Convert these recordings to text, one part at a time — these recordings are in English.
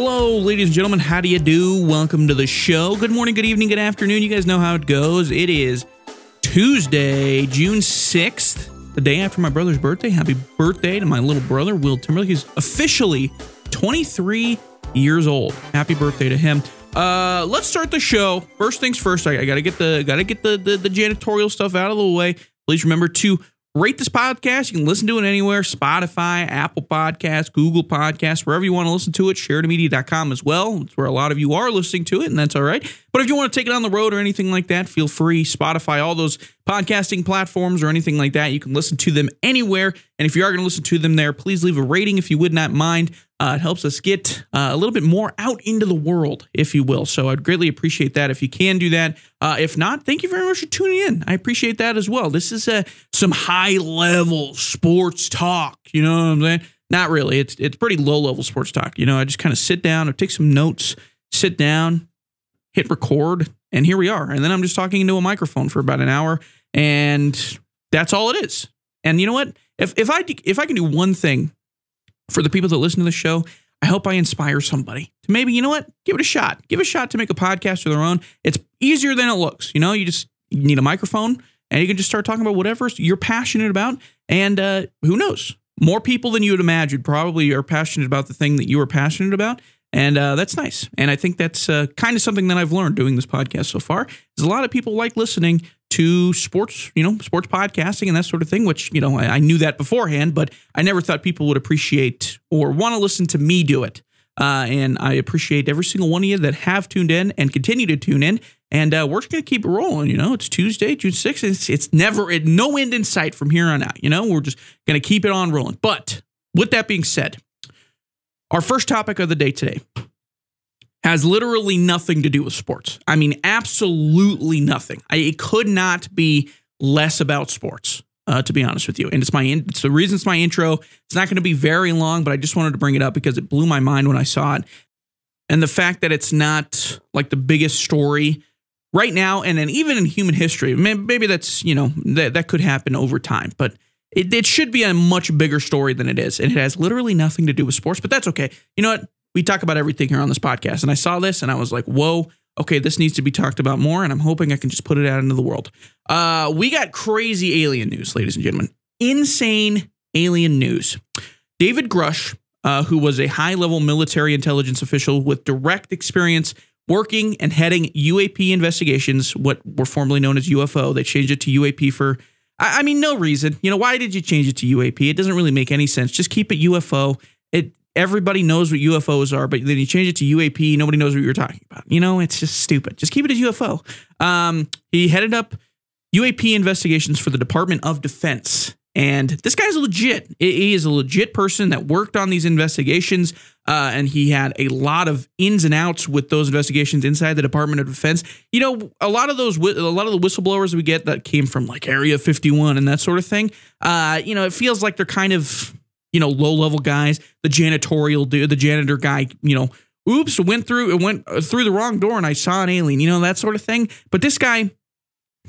Hello, ladies and gentlemen. How do you do? Welcome to the show. Good morning, good evening, good afternoon. You guys know how it goes. It is Tuesday, June 6th, the day after my brother's birthday. Happy birthday to my little brother, Will Timberlake. He's officially 23 years old. Happy birthday to him. Let's start the show. First things first, I gotta get the janitorial stuff out of the way. Please remember to rate this podcast. You can listen to it anywhere: Spotify, Apple Podcasts, Google Podcasts, wherever you want to listen to it. SharedMedia.com as well. It's where a lot of you are listening to it, and that's all right. But if you want to take it on the road or anything like that, feel free. Spotify, all those podcasting platforms or anything like that, you can listen to them anywhere. And if you are going to listen to them there, please leave a rating if you would not mind. It helps us get a little bit more out into the world, if you will. So I'd greatly appreciate that if you can do that. If not, thank you very much for tuning in. I appreciate that as well. This is some high-level sports talk. You know what I'm saying? Not really. It's pretty low-level sports talk. You know, I just kind of sit down, I take some notes, sit down, hit record, and here we are. And then I'm just talking into a microphone for about an hour, and that's all it is. And you know what? If I can do one thing for the people that listen to the show, I hope I inspire somebody to maybe, you know what, give it a shot. Give it a shot to make a podcast of their own. It's easier than it looks. You know, you need a microphone and you can just start talking about whatever you're passionate about. And who knows, more people than you would imagine probably are passionate about the thing that you are passionate about. And that's nice. And I think that's kind of something that I've learned doing this podcast so far. There's a lot of people like listening to sports, you know, sports podcasting and that sort of thing, which, you know, I knew that beforehand, but I never thought people would appreciate or want to listen to me do it. And I appreciate every single one of you that have tuned in and continue to tune in. And we're just going to keep it rolling. You know, it's Tuesday, June 6th. It's never at no end in sight from here on out. You know, we're just going to keep it on rolling. But with that being said, our first topic of the day today has literally nothing to do with sports. I mean, absolutely nothing. It could not be less about sports, to be honest with you. And it's the reason it's my intro. It's not going to be very long, but I just wanted to bring it up because it blew my mind when I saw it. And the fact that it's not like the biggest story right now, and then even in human history, maybe that's, you know, that could happen over time, but it should be a much bigger story than it is. And it has literally nothing to do with sports, but that's okay. You know what? We talk about everything here on this podcast. And I saw this and I was like, whoa, okay, this needs to be talked about more. And I'm hoping I can just put it out into the world. We got crazy alien news, ladies and gentlemen. Insane alien news. David Grusch, who was a high-level military intelligence official with direct experience working and heading UAP investigations, what were formerly known as UFO. They changed it to UAP for no reason. You know, why did you change it to UAP? It doesn't really make any sense. Just keep it UFO. Everybody knows what UFOs are, but then you change it to UAP. Nobody knows what you're talking about. You know, it's just stupid. Just keep it as UFO. He headed up UAP investigations for the Department of Defense. And this guy's legit. He is a legit person that worked on these investigations, and he had a lot of ins and outs with those investigations inside the Department of Defense. You know, a lot of the whistleblowers we get that came from like Area 51 and that sort of thing. You know, it feels like they're kind of, you know, low level guys. The janitorial dude, the janitor guy, you know, oops, it went through the wrong door, and I saw an alien. You know, that sort of thing. But this guy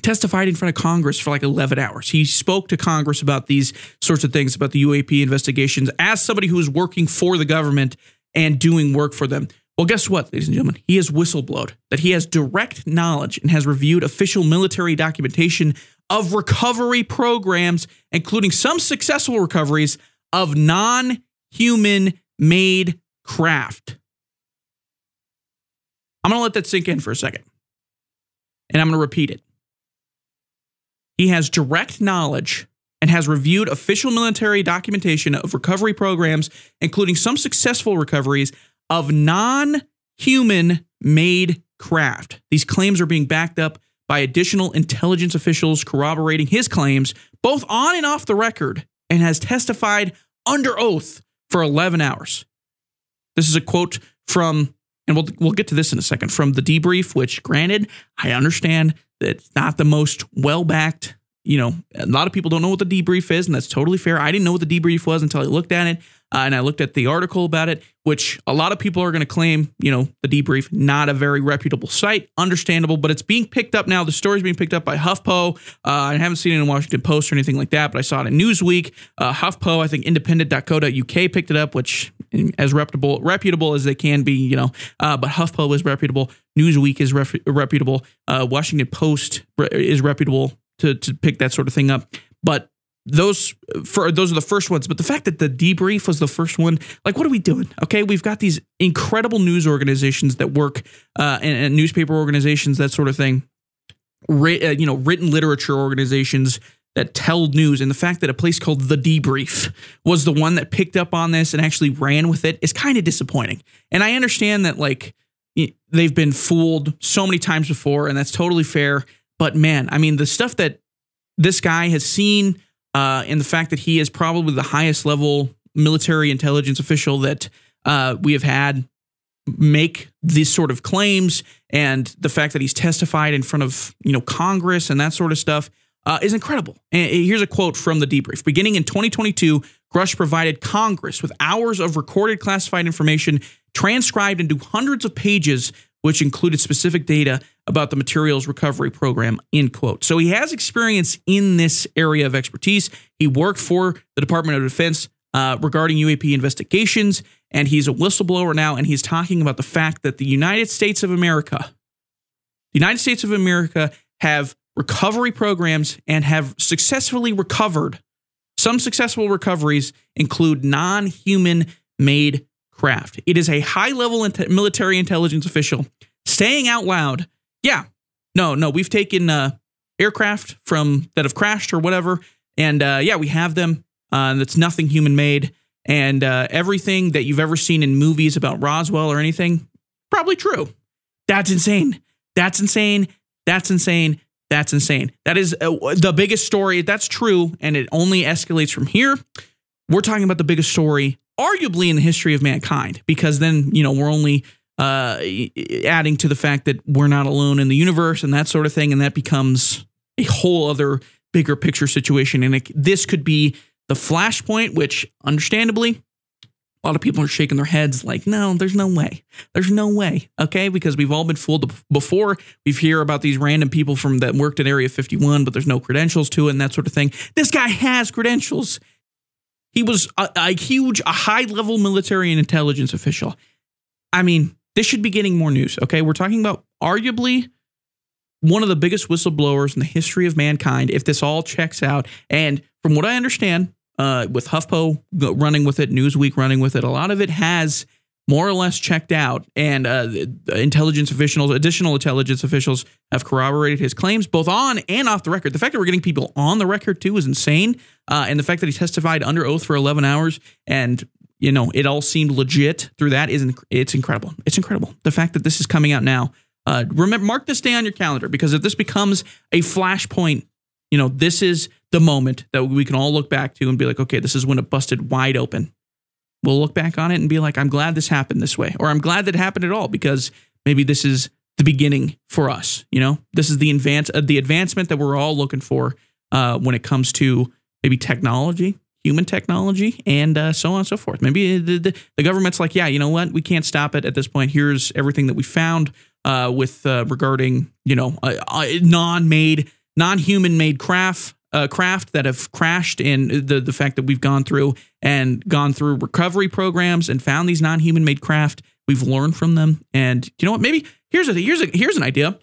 testified in front of Congress for like 11 hours. He spoke to Congress about these sorts of things, about the UAP investigations, as somebody who is working for the government and doing work for them. Well, guess what, ladies and gentlemen? He has whistleblowed that he has direct knowledge and has reviewed official military documentation of recovery programs, including some successful recoveries of non-human made craft. I'm going to let that sink in for a second, and I'm going to repeat it. He has direct knowledge and has reviewed official military documentation of recovery programs, including some successful recoveries of non-human made craft. These claims are being backed up by additional intelligence officials corroborating his claims, both on and off the record, and has testified under oath for 11 hours. This is a quote from, and we'll get to this in a second, from The Debrief, which, granted, I understand, it's not the most well-backed you know, a lot of people don't know what the debrief is, and that's totally fair. I didn't know what the debrief was until I looked at it, and I looked at the article about it, which a lot of people are going to claim, you know, the debrief, not a very reputable site, understandable, but it's being picked up now. The story's being picked up by HuffPo. I haven't seen it in the Washington Post or anything like that, but I saw it in Newsweek. HuffPo, I think independent.co.uk picked it up, which as reputable as they can be, you know, but HuffPo is reputable. Newsweek is reputable. Washington Post is reputable to pick that sort of thing up. But those are the first ones. But the fact that the debrief was the first one, like, what are we doing? Okay, we've got these incredible news organizations that work and newspaper organizations, that sort of thing, written literature organizations that tell news. And the fact that a place called The Debrief was the one that picked up on this and actually ran with it is kind of disappointing. And I understand that, like, they've been fooled so many times before, and that's totally fair. But man, I mean, the stuff that this guy has seen, and the fact that he is probably the highest level military intelligence official that we have had make these sort of claims, and the fact that he's testified in front of, you know, Congress and that sort of stuff is incredible. And here's a quote from The Debrief. Beginning in 2022, Grusch provided Congress with hours of recorded classified information transcribed into hundreds of pages, which included specific data about the materials recovery program, end quote. So he has experience in this area of expertise. He worked for the Department of Defense regarding UAP investigations, and he's a whistleblower now, and he's talking about the fact that the United States of America have recovery programs and have successfully recovered. Some successful recoveries include non-human made craft. It is a high-level military intelligence official saying out loud, yeah, no, we've taken aircraft from that have crashed or whatever, and yeah, we have them. That's nothing human-made, and everything that you've ever seen in movies about Roswell or anything, probably true. That's insane. That's insane. That's insane. That's insane. That is the biggest story. That's true, and it only escalates from here. We're talking about the biggest story arguably in the history of mankind, because then, you know, we're only adding to the fact that we're not alone in the universe and that sort of thing. And that becomes a whole other bigger picture situation. And this could be the flashpoint, which understandably, a lot of people are shaking their heads like, no, there's no way. There's no way. OK, because we've all been fooled before. We've heard about these random people from that worked at Area 51, but there's no credentials to it and that sort of thing. This guy has credentials. He was a high-level military and intelligence official. I mean, this should be getting more news, okay? We're talking about arguably one of the biggest whistleblowers in the history of mankind if this all checks out. And from what I understand, with HuffPo running with it, Newsweek running with it, a lot of it has more or less checked out. And additional intelligence officials have corroborated his claims, both on and off the record. The fact that we're getting people on the record, too, is insane. And the fact that he testified under oath for 11 hours and, you know, it all seemed legit through that it's incredible. It's incredible. The fact that this is coming out now. Remember, mark this day on your calendar, because if this becomes a flashpoint, you know, this is the moment that we can all look back to and be like, OK, this is when it busted wide open. We'll look back on it and be like, I'm glad this happened this way, or I'm glad that it happened at all, because maybe this is the beginning for us. You know, this is the advancement that we're all looking for when it comes to maybe technology, human technology, and so on and so forth. Maybe the government's like, yeah, you know what? We can't stop it at this point. Here's everything that we found regarding, you know, non-human made craft that have crashed, and the fact that we've gone through recovery programs and found these non-human made craft. We've learned from them, and you know what? Maybe here's an idea.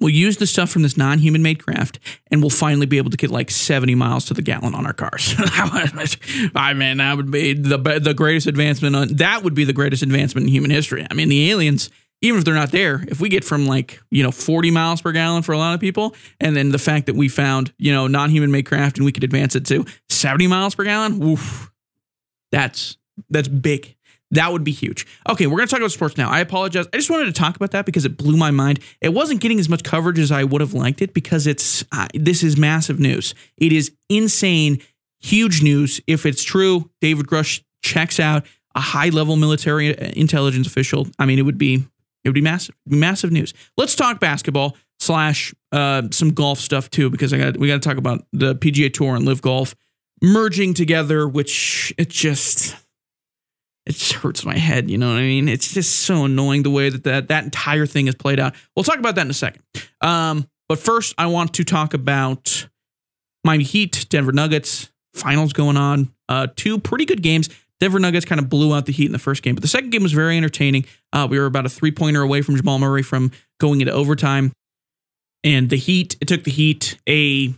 We'll use the stuff from this non-human made craft, and we'll finally be able to get like 70 miles to the gallon on our cars. I mean, that would be the greatest advancement. That would be the greatest advancement in human history. I mean, the aliens, even if they're not there, if we get from, like, you know, 40 miles per gallon for a lot of people, and then the fact that we found, you know, non-human made craft and we could advance it to 70 miles per gallon, oof, that's big. That would be huge. Okay, we're going to talk about sports now. I apologize. I just wanted to talk about that because it blew my mind. It wasn't getting as much coverage as I would have liked it, because this is massive news. It is insane, huge news. If it's true, David Grusch checks out, a high-level military intelligence official. I mean, it would be massive news. Let's talk basketball. slash some golf stuff too, because we got to talk about the PGA Tour and LIV Golf merging together, which it just hurts my head. You know what I mean? It's just so annoying the way that entire thing is played out. We'll talk about that in a second. But first, I want to talk about Miami Heat, Denver Nuggets, finals going on. Two pretty good games. Denver Nuggets kind of blew out the Heat in the first game, but the second game was very entertaining. We were about a three-pointer away from Jamal Murray from going into overtime. And the Heat, it took the Heat a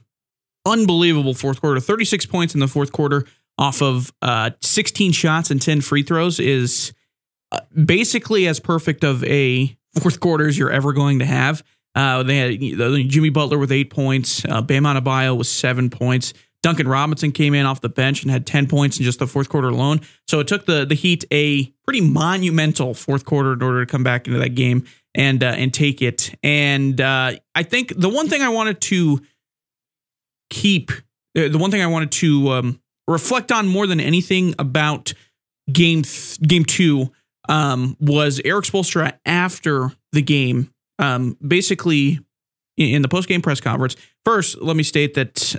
unbelievable fourth quarter. 36 points in the fourth quarter off of 16 shots and 10 free throws is basically as perfect of a fourth quarter as you're ever going to have. They had Jimmy Butler with 8 points. Bam Adebayo with 7 points. Duncan Robinson came in off the bench and had 10 points in just the fourth quarter alone. So it took the Heat a pretty monumental fourth quarter in order to come back into that game and take it. And I think the one thing I wanted to reflect on more than anything about game two was Erik Spoelstra after the game, basically in the post-game press conference. First, let me state that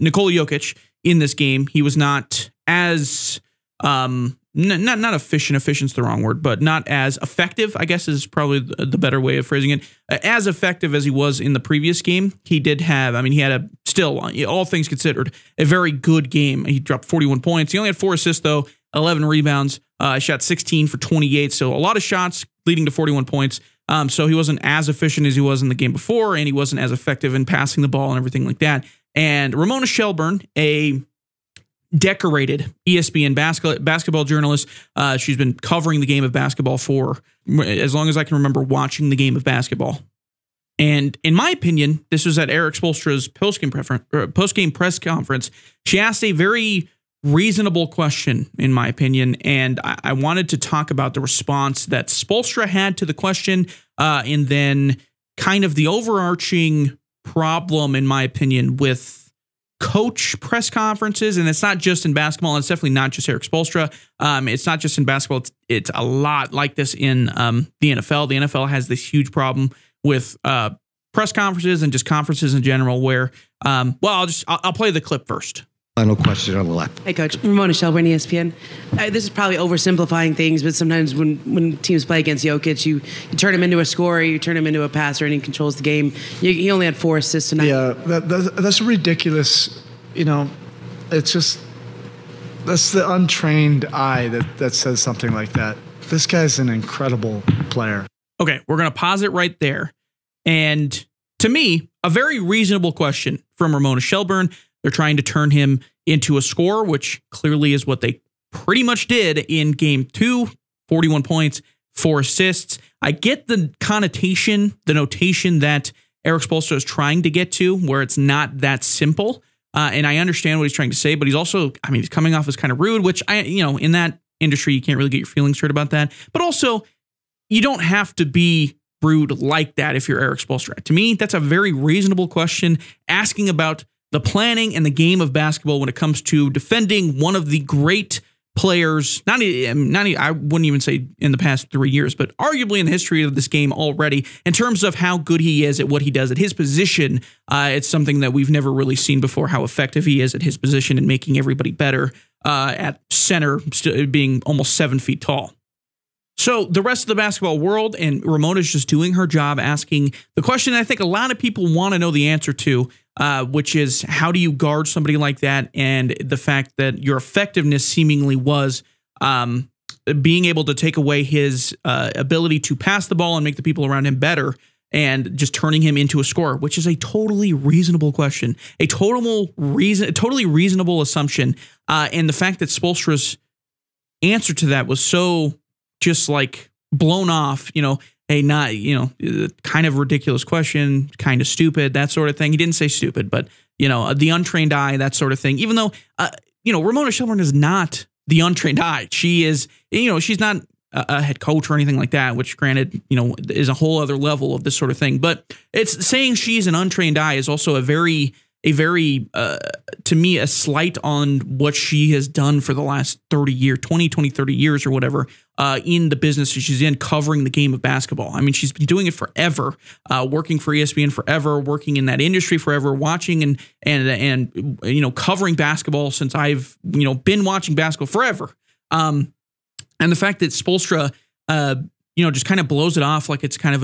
Nikola Jokic in this game, he was not as not efficient. Efficient's the wrong word, but not as effective, I guess, is probably the better way of phrasing it. As effective as he was in the previous game. He did have, he had still, all things considered, a very good game. He dropped 41 points. He only had 4 assists though, 11 rebounds. Shot 16 for 28, so a lot of shots leading to 41 points. So he wasn't as efficient as he was in the game before, and he wasn't as effective in passing the ball and everything like that. And Ramona Shelburne, a decorated ESPN basketball journalist, she's been covering the game of basketball for as long as I can remember watching the game of basketball. And in my opinion, this was at Erik Spoelstra's post-game press conference. She asked a very reasonable question, in my opinion, and I wanted to talk about the response that Spoelstra had to the question, and then kind of the overarching problem, in my opinion, with coach press conferences. And it's not just in basketball, and it's definitely not just Erik Spoelstra. It's not just in basketball. It's a lot like this in the NFL. The NFL has this huge problem with press conferences and just conferences in general where, I'll play the clip first. Final question on the left. Hey, Coach. Ramona Shelburne, ESPN. This is probably oversimplifying things, but sometimes when teams play against Jokic, you turn him into a scorer, you turn him into a passer, and he controls the game. He only had 4 assists tonight. Yeah, that's ridiculous. It's just, that's the untrained eye that says something like that. This guy's an incredible player. Okay, we're going to pause it right there. And to me, a very reasonable question from Ramona Shelburne. They're trying to turn him into a scorer, which clearly is what they pretty much did in game 2. 41 points, 4 assists. I get the connotation, the notation that Erik Spoelstra is trying to get to, where it's not that simple. And I understand what he's trying to say, but he's also, he's coming off as kind of rude, which in that industry, you can't really get your feelings hurt about that. But also, you don't have to be rude like that if you're Erik Spoelstra. To me, that's a very reasonable question asking about the planning and the game of basketball when it comes to defending one of the great players, I wouldn't even say in the past 3 years, but arguably in the history of this game already, in terms of how good he is at what he does at his position. It's something that we've never really seen before, how effective he is at his position and making everybody better at center, being almost 7 feet tall. So the rest of the basketball world, and Ramona's just doing her job, asking the question I think a lot of people want to know the answer to, which is, how do you guard somebody like that? And the fact that your effectiveness seemingly was being able to take away his ability to pass the ball and make the people around him better, and just turning him into a scorer, which is a totally reasonable question, totally reasonable assumption. And the fact that Spoelstra's answer to that was so just like blown off, kind of ridiculous question, kind of stupid, that sort of thing. He didn't say stupid, but, the untrained eye, that sort of thing. Even though, Ramona Shelburne is not the untrained eye. She is, she's not a head coach or anything like that, which granted, is a whole other level of this sort of thing. But it's saying she's an untrained eye is also a very a very, to me, a slight on what she has done for the last 30 years or whatever, in the business that she's in, covering the game of basketball. I mean, she's been doing it forever, working for ESPN forever, working in that industry forever, watching and you know, covering basketball since I've, you know, been watching basketball forever. And the fact that Spoelstra, you know, just kind of blows it off like it's kind of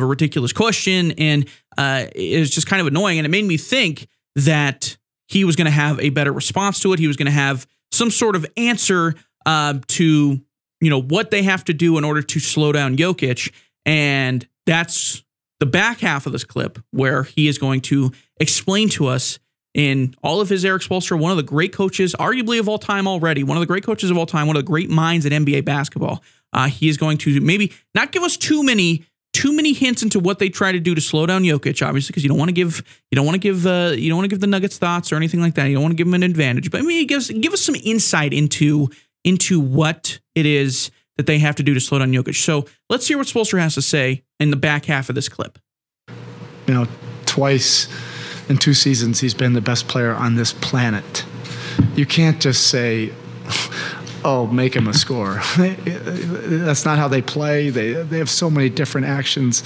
a ridiculous question, and it was just kind of annoying. And it made me think that he was going to have a better response to it. He was going to have some sort of answer to, you know, what they have to do in order to slow down Jokic. And that's the back half of this clip where he is going to explain to us, in all of his Erik Spoelstra, one of the great coaches, arguably of all time already, one of the great coaches of all time, one of the great minds at NBA basketball. He is going to maybe not give us too many hints into what they try to do to slow down Jokic, obviously, because you don't want to give the Nuggets thoughts or anything like that. You don't want to give them an advantage, but I mean, he give us some insight into what it is that they have to do to slow down Jokic. So let's hear what Spoelstra has to say in the back half of this clip. You know, twice in two seasons, he's been the best player on this planet. You can't just say, oh, make him a scorer. That's not how they play. They have so many different actions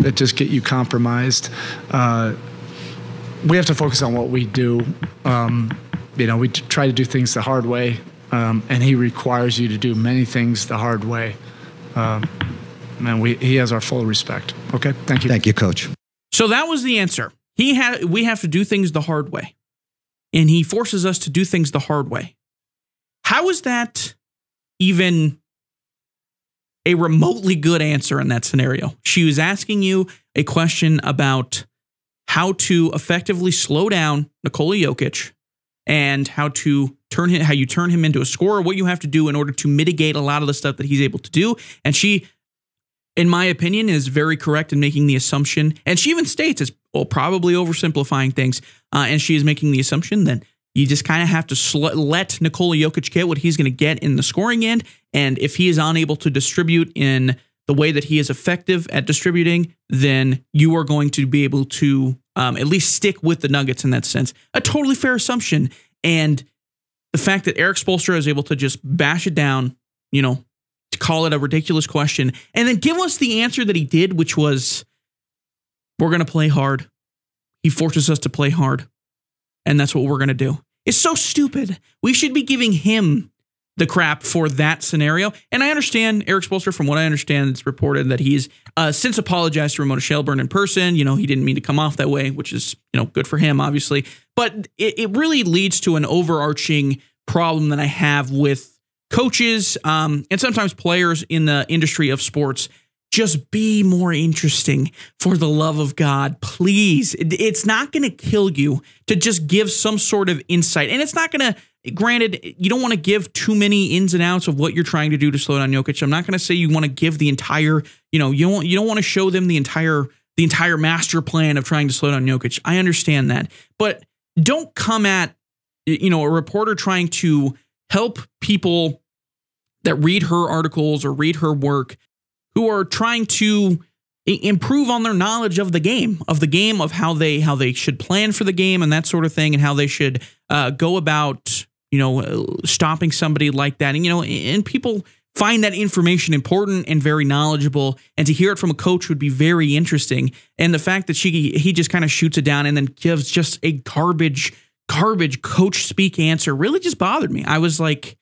that just get you compromised. We have to focus on what we do. You know, we try to do things the hard way, and he requires you to do many things the hard way. And he has our full respect. Okay, thank you. Thank you, Coach. So that was the answer. We have to do things the hard way, and he forces us to do things the hard way. How is that even a remotely good answer in that scenario? She was asking you a question about how to effectively slow down Nikola Jokic and how you turn him into a scorer, what you have to do in order to mitigate a lot of the stuff that he's able to do. And she, in my opinion, is very correct in making the assumption, and she even states it's probably oversimplifying things, and she is making the assumption that you just kind of have to let Nikola Jokic get what he's going to get in the scoring end, and if he is unable to distribute in the way that he is effective at distributing, then you are going to be able to at least stick with the Nuggets in that sense. A totally fair assumption, and the fact that Erik Spoelstra is able to just bash it down, you know, to call it a ridiculous question, and then give us the answer that he did, which was, we're going to play hard. He forces us to play hard, and that's what we're going to do. It's so stupid. We should be giving him the crap for that scenario. And I understand Erik Spoelstra, from what I understand, it's reported that he's since apologized to Ramona Shelburne in person. You know, he didn't mean to come off that way, which is, you know, good for him, obviously. But it really leads to an overarching problem that I have with coaches, and sometimes players in the industry of sports. Just be more interesting, for the love of God, please. It's not going to kill you to just give some sort of insight. And it's not going to, granted, you don't want to give too many ins and outs of what you're trying to do to slow down Jokic. I'm not going to say you want to give the entire, you know, you don't want to show them the entire master plan of trying to slow down Jokic. I understand that. But don't come at, you know, a reporter trying to help people that read her articles or read her work, who are trying to improve on their knowledge of the game, of how they should plan for the game and that sort of thing, and how they should go about, you know, stopping somebody like that. And, you know, and people find that information important and very knowledgeable, and to hear it from a coach would be very interesting. And the fact that he just kind of shoots it down and then gives just a garbage coach speak answer really just bothered me. I was like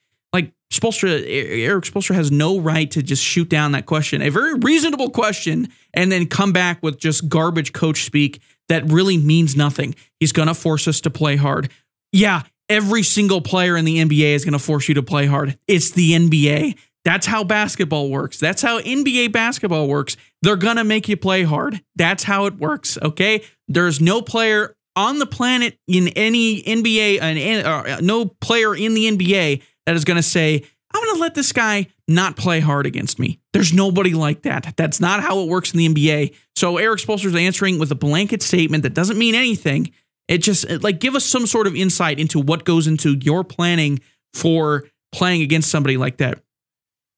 Erik Spoelstra has no right to just shoot down that question, a very reasonable question, and then come back with just garbage coach speak that really means nothing. He's going to force us to play hard. Yeah, every single player in the NBA is going to force you to play hard. It's the NBA. That's how basketball works. That's how NBA basketball works. They're going to make you play hard. That's how it works, okay? There's no player on the planet in any NBA, no player in the NBA that is going to say, I'm going to let this guy not play hard against me. There's nobody like that. That's not how it works in the NBA. So Erik Spoelstra is answering with a blanket statement that doesn't mean anything. It just, like, give us some sort of insight into what goes into your planning for playing against somebody like that.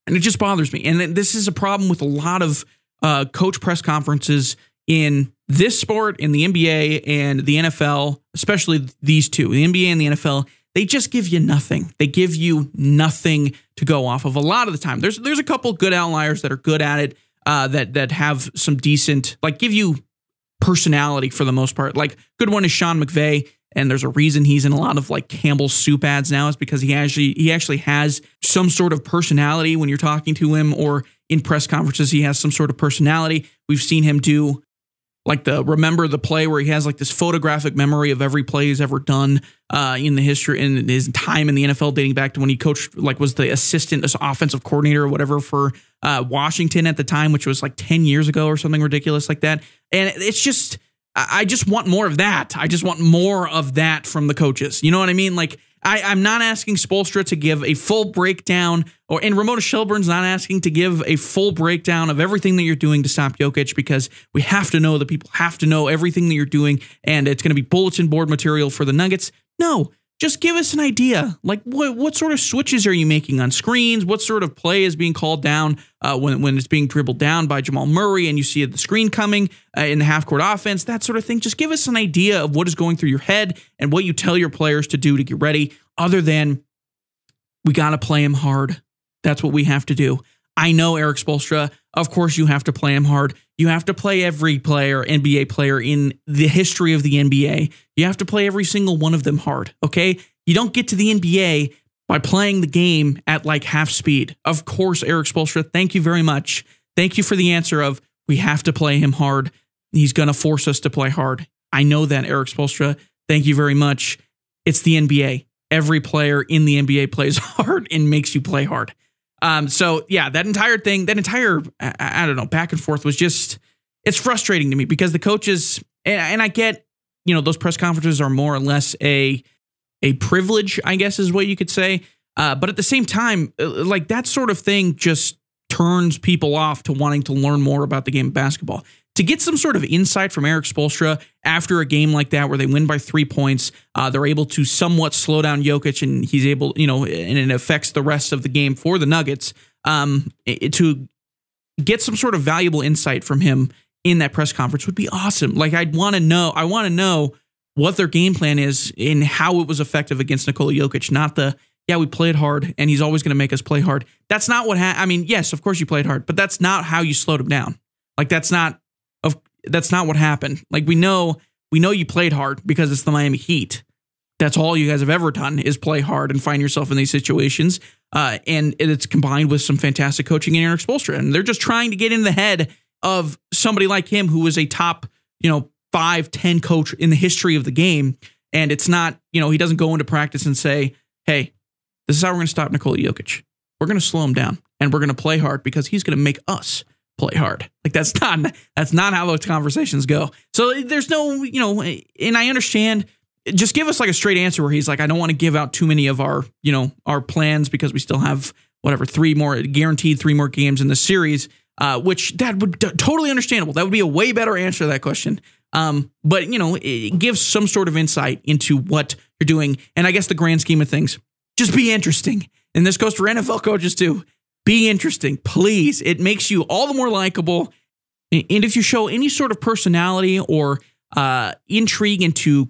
And it just bothers me. And this is a problem with a lot of coach press conferences in this sport, in the NBA and the NFL, especially these two, the NBA and the NFL, they just give you nothing. They give you nothing to go off of a lot of the time. There's a couple good outliers that are good at it, that have some decent, like, give you personality for the most part. Like, good one is Sean McVay. And there's a reason he's in a lot of like Campbell's soup ads now, is because he actually has some sort of personality when you're talking to him, or in press conferences, he has some sort of personality. We've seen him do like the remember the play, where he has like this photographic memory of every play he's ever done in the history, in his time in the NFL, dating back to when he coached, like was the assistant offensive coordinator or whatever for Washington at the time, which was like 10 years ago or something ridiculous like that. And it's just, I just want more of that. I just want more of that from the coaches. You know what I mean? Like, I'm not asking Spoelstra to give a full breakdown, and Ramona Shelburne's not asking to give a full breakdown of everything that you're doing to stop Jokic, because we have to know, the people have to know everything that you're doing, and it's going to be bulletin board material for the Nuggets. No, just give us an idea. Like, what sort of switches are you making on screens? What sort of play is being called down when it's being dribbled down by Jamal Murray and you see the screen coming in the half-court offense, that sort of thing? Just give us an idea of what is going through your head and what you tell your players to do to get ready, other than we got to play him hard. That's what we have to do. I know, Erik Spoelstra, of course you have to play him hard. You have to play every player, NBA player in the history of the NBA. You have to play every single one of them hard, okay? You don't get to the NBA by playing the game at like half speed. Of course, Erik Spoelstra, thank you very much. Thank you for the answer of, we have to play him hard. He's going to force us to play hard. I know that, Erik Spoelstra. Thank you very much. It's the NBA. Every player in the NBA plays hard and makes you play hard. So yeah, that entire thing, I don't know, back and forth was just, it's frustrating to me, because the coaches, and I get, you know, those press conferences are more or less a privilege, I guess is what you could say. But at the same time, like, that sort of thing just turns people off to wanting to learn more about the game of basketball. To get some sort of insight from Erik Spoelstra after a game like that, where they win by 3 points, they're able to somewhat slow down Jokic, and he's able, you know, and it affects the rest of the game for the Nuggets. To get some sort of valuable insight from him in that press conference would be awesome. Like, I want to know what their game plan is and how it was effective against Nikola Jokic, not the, yeah, we played hard and he's always going to make us play hard. That's not what, I mean, yes, of course you played hard, but that's not how you slowed him down. Like, that's not what happened. Like, we know you played hard because it's the Miami Heat. That's all you guys have ever done is play hard and find yourself in these situations. And it's combined with some fantastic coaching in Erik Spoelstra. And they're just trying to get in the head of somebody like him, who was a top, 5-10 coach in the history of the game. And it's not, he doesn't go into practice and say, hey, this is how we're going to stop Nikola Jokic. We're going to slow him down and we're going to play hard because he's going to make us play hard. Like, that's not how those conversations go. So there's no, and I understand, just give us like a straight answer where he's like, I don't want to give out too many of our, our plans, because we still have whatever, three more games in the series, which that would totally understandable. That would be a way better answer to that question. But it gives some sort of insight into what you're doing. And I guess the grand scheme of things, just be interesting. And this goes for NFL coaches too. Be interesting, please. It makes you all the more likable. And if you show any sort of personality or intrigue into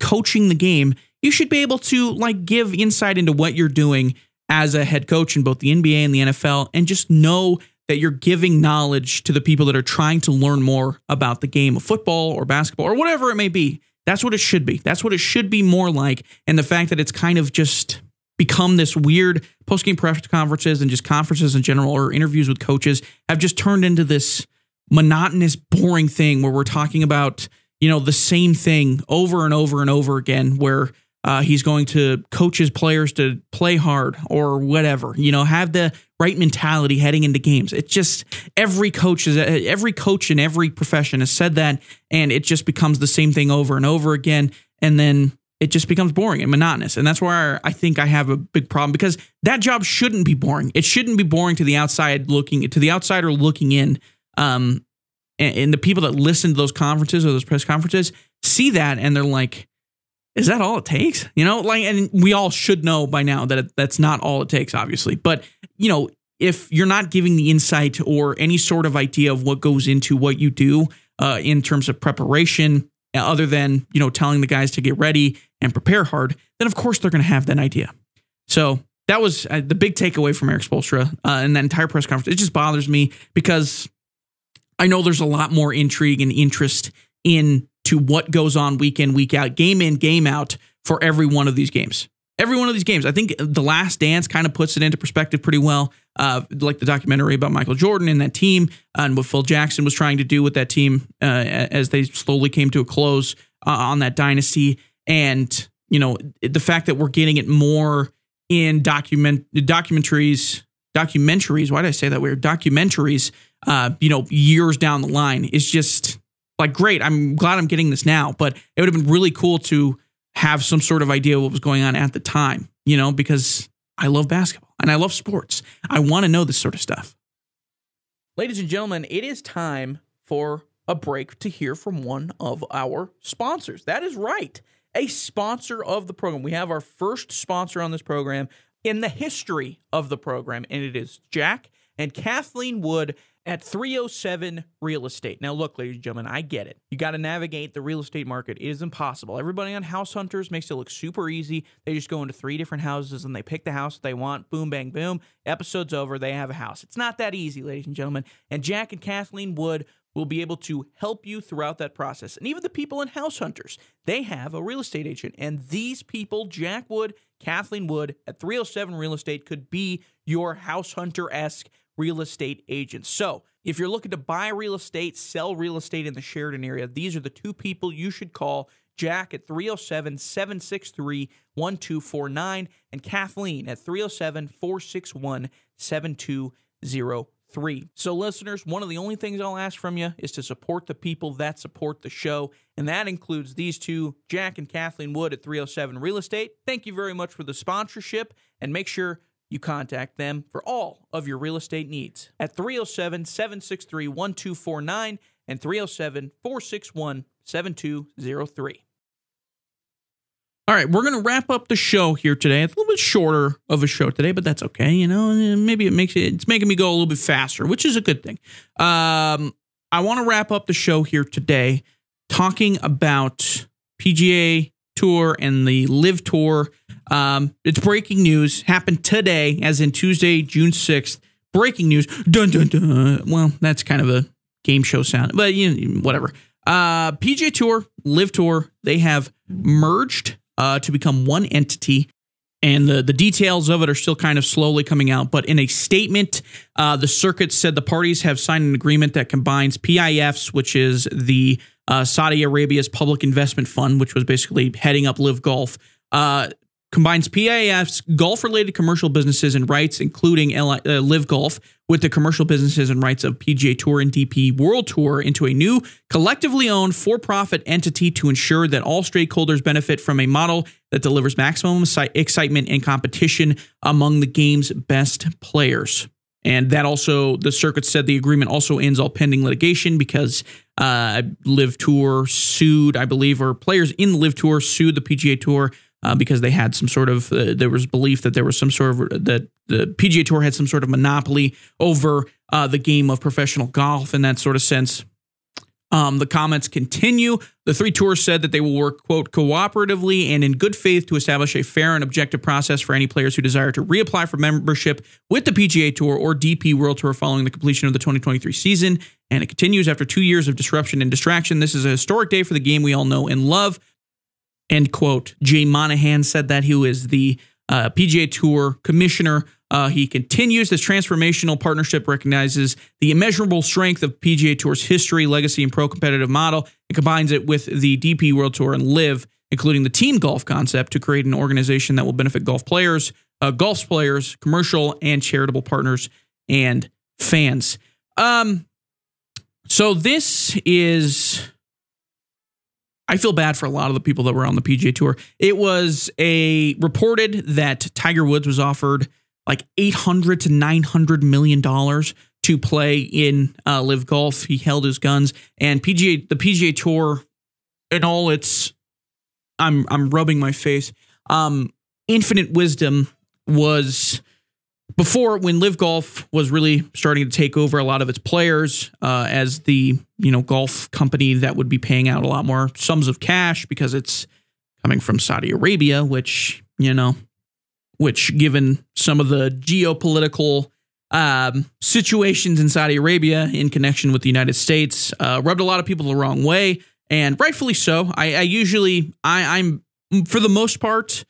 coaching the game, you should be able to like give insight into what you're doing as a head coach in both the NBA and the NFL, and just know that you're giving knowledge to the people that are trying to learn more about the game of football or basketball or whatever it may be. That's what it should be. That's what it should be more like. And the fact that it's kind of just become this weird post-game press conferences and just conferences in general, or interviews with coaches, have just turned into this monotonous, boring thing where we're talking about, the same thing over and over and over again, where he's going to coach his players to play hard or whatever, have the right mentality heading into games. It's just every coach in every profession has said that, and it just becomes the same thing over and over again. And then it just becomes boring and monotonous. And that's where I think I have a big problem, because that job shouldn't be boring. It shouldn't be boring to the outside looking, to the outsider looking in. And the people that listen to those conferences or those press conferences see that, and they're like, is that all it takes? And we all should know by now that that's not all it takes, obviously. But, if you're not giving the insight or any sort of idea of what goes into what you do, in terms of preparation, other than, you know, telling the guys to get ready and prepare hard, then of course they're going to have that idea. So that was the big takeaway from Erik Spoelstra in that entire press conference. It just bothers me because I know there's a lot more intrigue and interest into what goes on week in, week out, game in, game out for every one of these games. Every one of these games. I think The Last Dance kind of puts it into perspective pretty well, like the documentary about Michael Jordan and that team and what Phil Jackson was trying to do with that team as they slowly came to a close on that dynasty. And, you know, the fact that we're getting it more in documentaries. Why did I say that weird? Documentaries, you know, years down the line is just like, great. I'm glad I'm getting this now, but it would have been really cool to have some sort of idea what was going on at the time, you know, because I love basketball and I love sports. I want to know this sort of stuff. Ladies and gentlemen, it is time for a break to hear from one of our sponsors. That is right. A sponsor of the program. We have our first sponsor on this program in the history of the program, and it is Jack and Kathleen Wood at 307 Real Estate. Now, look, ladies and gentlemen, I get it. You got to navigate the real estate market. It is impossible. Everybody on House Hunters makes it look super easy. They just go into three different houses and they pick the house they want. Boom, bang, boom. Episode's over. They have a house. It's not that easy, ladies and gentlemen. And Jack and Kathleen Wood will be able to help you throughout that process. And even the people in House Hunters, they have a real estate agent. And these people, Jack Wood, Kathleen Wood at 307 Real Estate, could be your House Hunter-esque real estate agents. So if you're looking to buy real estate, sell real estate in the Sheridan area, these are the two people you should call. Jack at 307-763-1249 and Kathleen at 307-461-7203. So listeners, one of the only things I'll ask from you is to support the people that support the show. And that includes these two, Jack and Kathleen Wood at 307 Real Estate. Thank you very much for the sponsorship, and make sure you contact them for all of your real estate needs at 307-763-1249 and 307-461-7203. All right, we're going to wrap up the show here today. It's a little bit shorter of a show today, but that's okay. You know, maybe it's making me go a little bit faster, which is a good thing. I want to wrap up the show here today talking about PGA Tour and the LIV Tour. It's breaking news. Happened today, as in Tuesday, June 6th. Breaking news. Dun, dun, dun. Well, that's kind of a game show sound, but you know, whatever. PGA Tour, LIV Tour, they have merged to become one entity, and the details of it are still kind of slowly coming out. But in a statement, the circuit said the parties have signed an agreement that combines PIFs, which is the Saudi Arabia's public investment fund, which was basically heading up LIV Golf, combines PIF's golf-related commercial businesses and rights, including LIV Golf, with the commercial businesses and rights of PGA Tour and DP World Tour into a new collectively owned for-profit entity to ensure that all stakeholders benefit from a model that delivers maximum excitement and competition among the game's best players. And that also, the circuit said the agreement also ends all pending litigation because LIV Tour sued, I believe, or players in LIV Tour sued the PGA Tour because they had some sort of, there was belief that there was some sort of, that the PGA Tour had some sort of monopoly over the game of professional golf in that sort of sense. The comments continue. The three tours said that they will work, quote, cooperatively and in good faith to establish a fair and objective process for any players who desire to reapply for membership with the PGA Tour or DP World Tour following the completion of the 2023 season. And it continues, after 2 years of disruption and distraction, this is a historic day for the game we all know and love, end quote. Jay Monahan said that, who is the PGA Tour commissioner. He continues, this transformational partnership recognizes the immeasurable strength of PGA Tour's history, legacy, and pro-competitive model, and combines it with the DP World Tour and LIV, including the team golf concept, to create an organization that will benefit golf players, golf's players, commercial and charitable partners, and fans. So this is... I feel bad for a lot of the people that were on the PGA Tour. It was reported that Tiger Woods was offered like $800 to $900 million to play in LIV Golf. He held his guns, and the PGA Tour, in all its, I'm rubbing my face, infinite wisdom was before, when LIV Golf was really starting to take over a lot of its players as the, golf company that would be paying out a lot more sums of cash because it's coming from Saudi Arabia, which given some of the geopolitical situations in Saudi Arabia in connection with the United States, rubbed a lot of people the wrong way, and rightfully so. I'm for the most part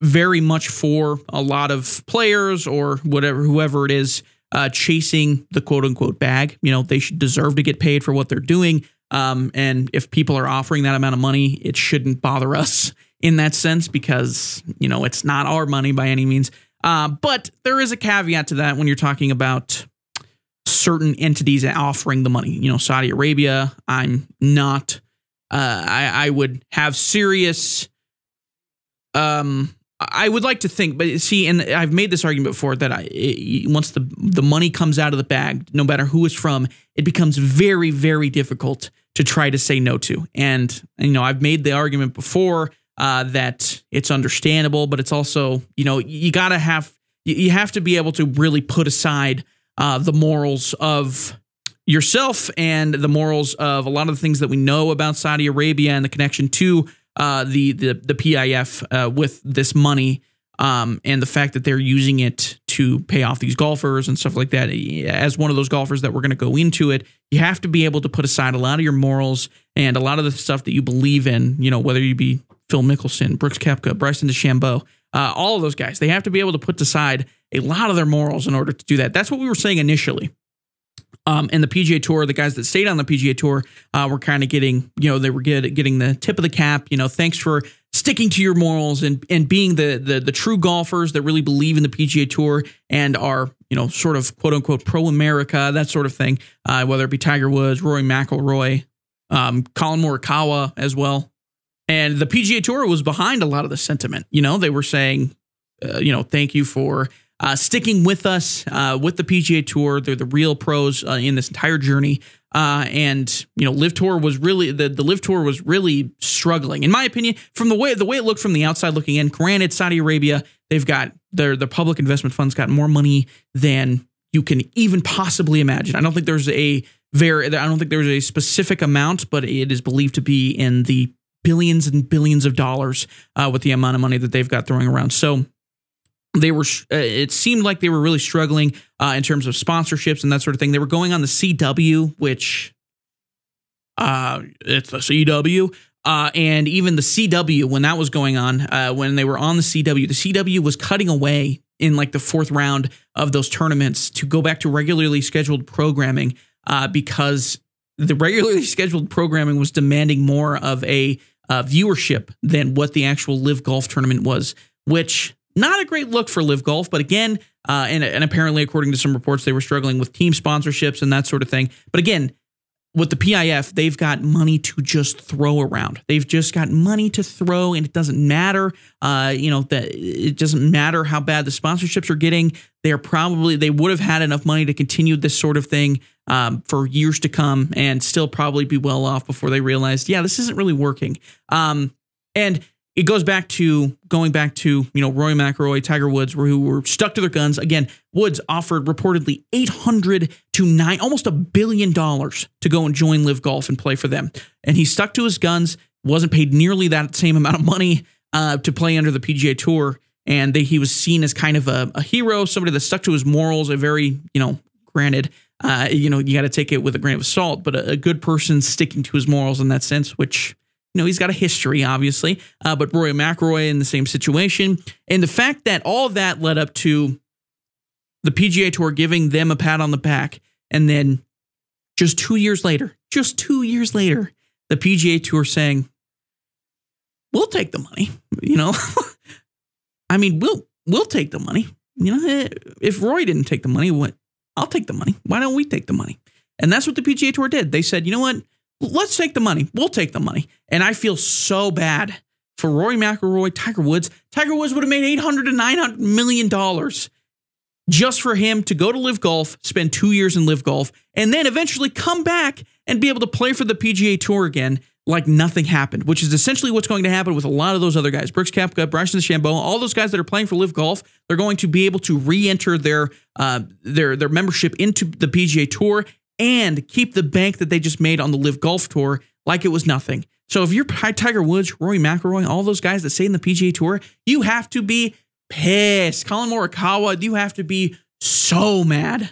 very much for a lot of players or whoever it is chasing the quote unquote bag. They should deserve to get paid for what they're doing. And if people are offering that amount of money, it shouldn't bother us in that sense because, it's not our money by any means. But there is a caveat to that when you're talking about certain entities offering the money. Saudi Arabia, I'm not. I would have serious. I would like to think, but see, and I've made this argument before that once the money comes out of the bag, no matter who it's from, it becomes very, very difficult to try to say no to. And I've made the argument before. That it's understandable, but it's also, you have to be able to really put aside the morals of yourself and the morals of a lot of the things that we know about Saudi Arabia and the connection to the PIF with this money and the fact that they're using it to pay off these golfers and stuff like that. As one of those golfers that we're going to go into it, you have to be able to put aside a lot of your morals and a lot of the stuff that you believe in, whether you be Phil Mickelson, Brooks Koepka, Bryson DeChambeau, all of those guys. They have to be able to put aside a lot of their morals in order to do that. That's what we were saying initially. And the PGA Tour, the guys that stayed on the PGA Tour were kind of getting, they were getting the tip of the cap. Thanks for sticking to your morals and being the true golfers that really believe in the PGA Tour and are, sort of quote unquote pro America, that sort of thing. Whether it be Tiger Woods, Rory McIlroy, Colin Morikawa as well. And the PGA Tour was behind a lot of the sentiment. They were saying, thank you for sticking with us, with the PGA Tour. They're the real pros in this entire journey. And, LIV Tour was really the LIV Tour was really struggling, in my opinion, from the way it looked from the outside looking in. Granted, Saudi Arabia, they've got their public investment funds got more money than you can even possibly imagine. I don't think there's a specific amount, but it is believed to be in the billions and billions of dollars with the amount of money that they've got throwing around. So they were. It seemed like they were really struggling in terms of sponsorships and that sort of thing. They were going on the CW, which it's the CW. And even the CW, when that was going on, when they were on the CW was cutting away in like the fourth round of those tournaments to go back to regularly scheduled programming because the regularly scheduled programming was demanding more of a viewership than what the actual LIV Golf tournament was, which not a great look for LIV Golf. But again, and apparently, according to some reports, they were struggling with team sponsorships and that sort of thing. But again, with the PIF, they've got money to just throw around. They've just got money to throw, and it doesn't matter. It doesn't matter how bad the sponsorships are getting. They would have had enough money to continue this sort of thing for years to come and still probably be well off before they realized, yeah, this isn't really working. And it goes back to Rory McIlroy, Tiger Woods, who were stuck to their guns. Again, Woods offered reportedly almost $1 billion to go and join LIV Golf and play for them. And he stuck to his guns, wasn't paid nearly that same amount of money to play under the PGA Tour. And he was seen as kind of a hero, somebody that stuck to his morals, a very, granted, you got to take it with a grain of salt, but a good person sticking to his morals in that sense, which, he's got a history, obviously, but Rory McIlroy in the same situation. And the fact that all that led up to the PGA Tour giving them a pat on the back. And then just 2 years later, the PGA Tour saying, we'll take the money, I mean, we'll take the money. If Rory didn't take the money, I'll take the money. Why don't we take the money? And that's what the PGA Tour did. They said, let's take the money. We'll take the money. And I feel so bad for Rory McIlroy, Tiger Woods. Tiger Woods would have made $800 to $900 million just for him to go to LIV Golf, spend 2 years in LIV Golf, and then eventually come back and be able to play for the PGA Tour again. like nothing happened, which is essentially what's going to happen with a lot of those other guys. Brooks Koepka, Bryson DeChambeau, all those guys that are playing for LIV Golf, they're going to be able to re-enter their membership into the PGA Tour and keep the bank that they just made on the LIV Golf Tour like it was nothing. So if you're Tiger Woods, Rory McIlroy, all those guys that stay in the PGA Tour, you have to be pissed. Colin Morikawa, you have to be so mad.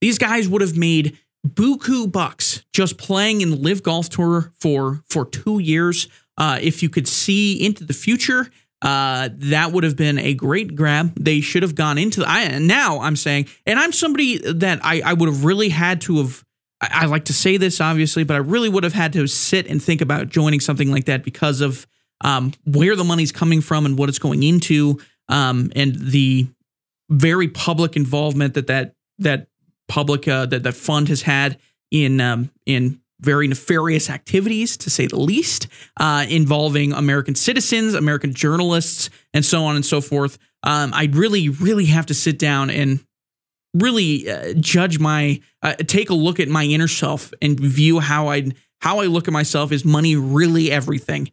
These guys would have made buku bucks just playing in the LIV Golf Tour for 2 years. If you could see into the future, that would have been a great grab. They should have gone into the, now I'm saying, and I'm somebody that I would have really had to have, I like to say this obviously, but I really would have had to sit and think about joining something like that because of where the money's coming from and what it's going into, and the very public involvement that fund has had in very nefarious activities, to say the least, involving American citizens, American journalists, and so on and so forth. I'd really, really have to sit down and really judge take a look at my inner self and view how I look at myself. Is money really everything?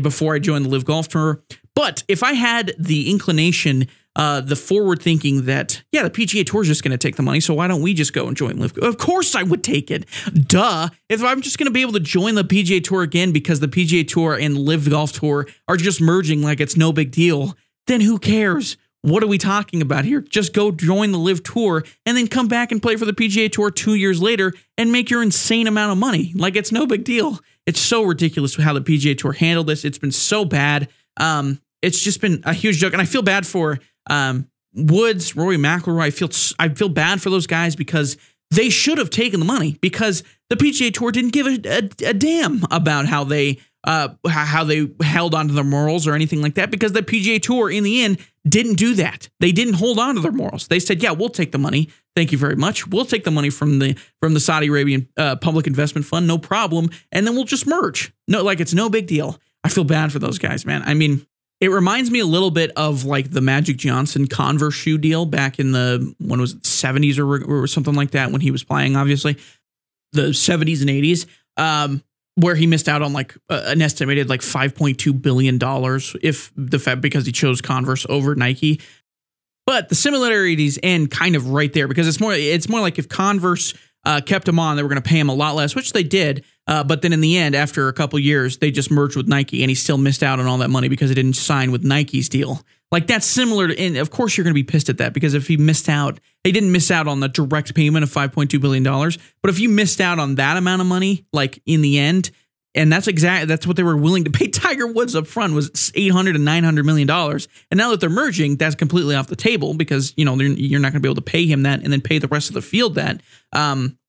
Before I joined the LIV Golf Tour. But if I had the inclination, the forward thinking that, yeah, the PGA Tour is just going to take the money, so why don't we just go and join LIV? Of course I would take it. Duh. If I'm just going to be able to join the PGA Tour again because the PGA Tour and LIV Golf Tour are just merging like it's no big deal, then who cares? What are we talking about here? Just go join the LIV Tour and then come back and play for the PGA Tour 2 years later and make your insane amount of money. Like it's no big deal. It's so ridiculous how the PGA Tour handled this. It's been so bad. It's just been a huge joke. And I feel bad for Woods, Rory McIlroy. I feel bad for those guys because they should have taken the money, because the PGA Tour didn't give a damn about how they held onto their morals or anything like that, because the PGA Tour in the end didn't do that. They didn't hold on to their morals. They said, yeah, we'll take the money. Thank you very much. We'll take the money from the Saudi Arabian Public Investment Fund. No problem. And then we'll just merge. No, like it's no big deal. I feel bad for those guys, man. I mean, it reminds me a little bit of like the Magic Johnson Converse shoe deal back in the, when was it, 70s or something like that, when he was playing, obviously, the 70s and 80s, where he missed out on like an estimated like $5.2 billion because he chose Converse over Nike. But the similarities end kind of right there, because it's more like if Converse kept him on, they were going to pay him a lot less, which they did. But then in the end, after a couple years, they just merged with Nike, and he still missed out on all that money because he didn't sign with Nike's deal. Like that's similar to, and of course you're going to be pissed at that, because if he didn't miss out on the direct payment of $5.2 billion. But if you missed out on that amount of money, like in the end, and that's what they were willing to pay Tiger Woods up front, was $800 and $900 million. And now that they're merging, that's completely off the table, because, you know, you're not going to be able to pay him that and then pay the rest of the field that.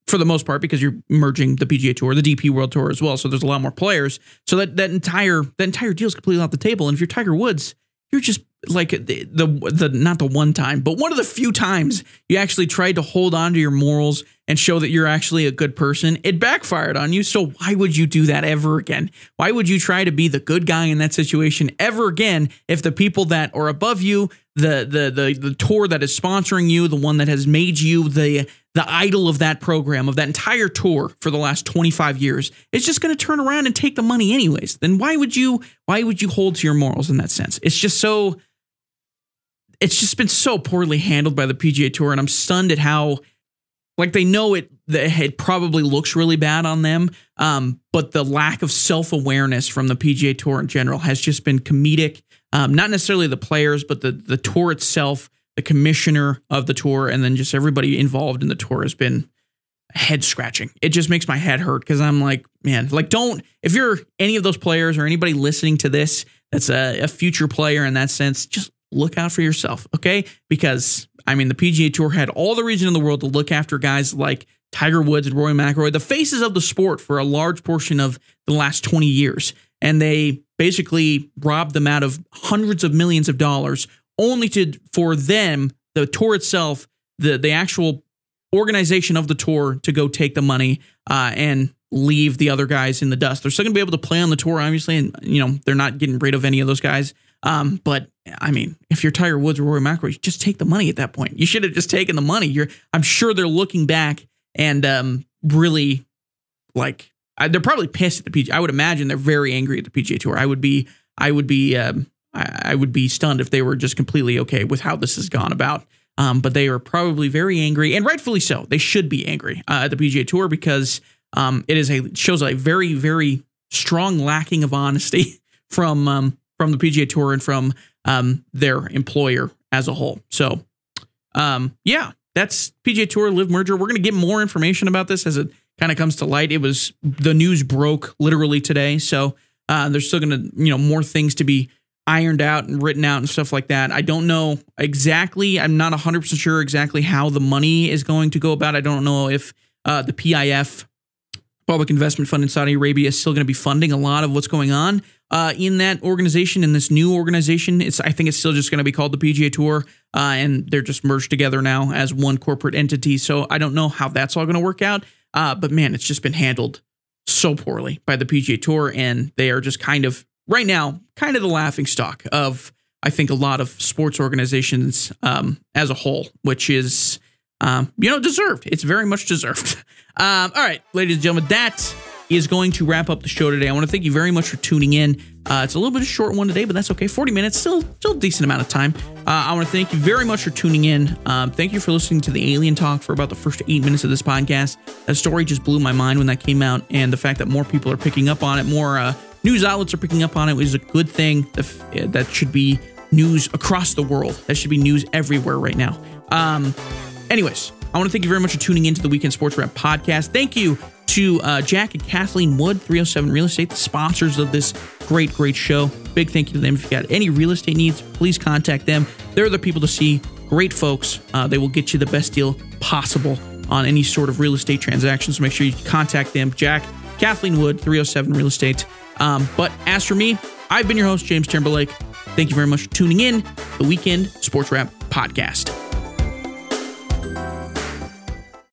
For the most part, because you're merging the PGA Tour, the DP World Tour as well. So there's a lot more players. So that entire deal is completely off the table. And if you're Tiger Woods, you're just like the not the one time, but one of the few times you actually tried to hold on to your morals and show that you're actually a good person. It backfired on you. So why would you do that ever again? Why would you try to be the good guy in that situation ever again if the people that are above you, the tour that is sponsoring you, the one that has made you the idol of that program, of that entire tour for the last 25 years, it's just going to turn around and take the money anyways? Then why would you hold to your morals in that sense? It's just been so poorly handled by the PGA Tour. And I'm stunned at how, like, they know it probably looks really bad on them. But the lack of self-awareness from the PGA Tour in general has just been comedic. Not necessarily the players, but the tour itself, the commissioner of the tour, and then just everybody involved in the tour has been head scratching. It just makes my head hurt, because I'm like, man, like, don't, if you're any of those players or anybody listening to this that's a future player in that sense, just look out for yourself, okay? Because, I mean, the PGA Tour had all the reason in the world to look after guys like Tiger Woods and Rory McIlroy, the faces of the sport for a large portion of the last 20 years. And they basically robbed them out of hundreds of millions of dollars, only for them, the tour itself, the actual organization of the tour, to go take the money and leave the other guys in the dust. They're still going to be able to play on the tour, obviously, and, you know, they're not getting rid of any of those guys. But I mean, if you're Tiger Woods or Rory McIlroy, just take the money at that point. You should have just taken the money. I'm sure they're looking back and really, like, They're probably pissed at the PGA. I would imagine they're very angry at the PGA Tour. I would be stunned if they were just completely okay with how this has gone about. But they are probably very angry, and rightfully so. They should be angry at the PGA Tour because it shows a very, very strong lacking of honesty from the PGA Tour and from their employer as a whole. So, that's PGA Tour LIV merger. We're going to get more information about this as it kind of comes to light. The news broke literally today, so there's still going to more things to be ironed out and written out and stuff like that. I don't know exactly. I'm not 100% sure exactly how the money is going to go about. I don't know if the PIF, Public Investment Fund in Saudi Arabia, is still going to be funding a lot of what's going on in that organization, in this new organization. I think it's still just going to be called the PGA Tour, and they're just merged together now as one corporate entity. So I don't know how that's all going to work out. But man, it's just been handled so poorly by the PGA Tour, and they are just kind of right now, kind of the laughing stock of, I think, a lot of sports organizations as a whole, which is, deserved. It's very much deserved. All right, ladies and gentlemen, that is going to wrap up the show today. I want to thank you very much for tuning in. It's a little bit of a short one today, but that's okay. 40 minutes, still a decent amount of time. I want to thank you very much for tuning in. Thank you for listening to the alien talk for about the first 8 minutes of this podcast. That story just blew my mind when that came out, and the fact that more people are picking up on it, more news outlets are picking up on it, is a good thing. That should be news across the world. That should be news everywhere right now. Anyways, I want to thank you very much for tuning into the Weekend Sports Wrap podcast. Thank you to Jack and Kathleen Wood, 307 Real Estate, the sponsors of this great, great show. Big thank you to them. If you've got any real estate needs, please contact them. They're the people to see. Great folks. They will get you the best deal possible on any sort of real estate transactions. So make sure you contact them. Jack, Kathleen Wood, 307 Real Estate. But as for me, I've been your host, James Timberlake. Thank you very much for tuning in. The Weekend Sports Wrap Podcast.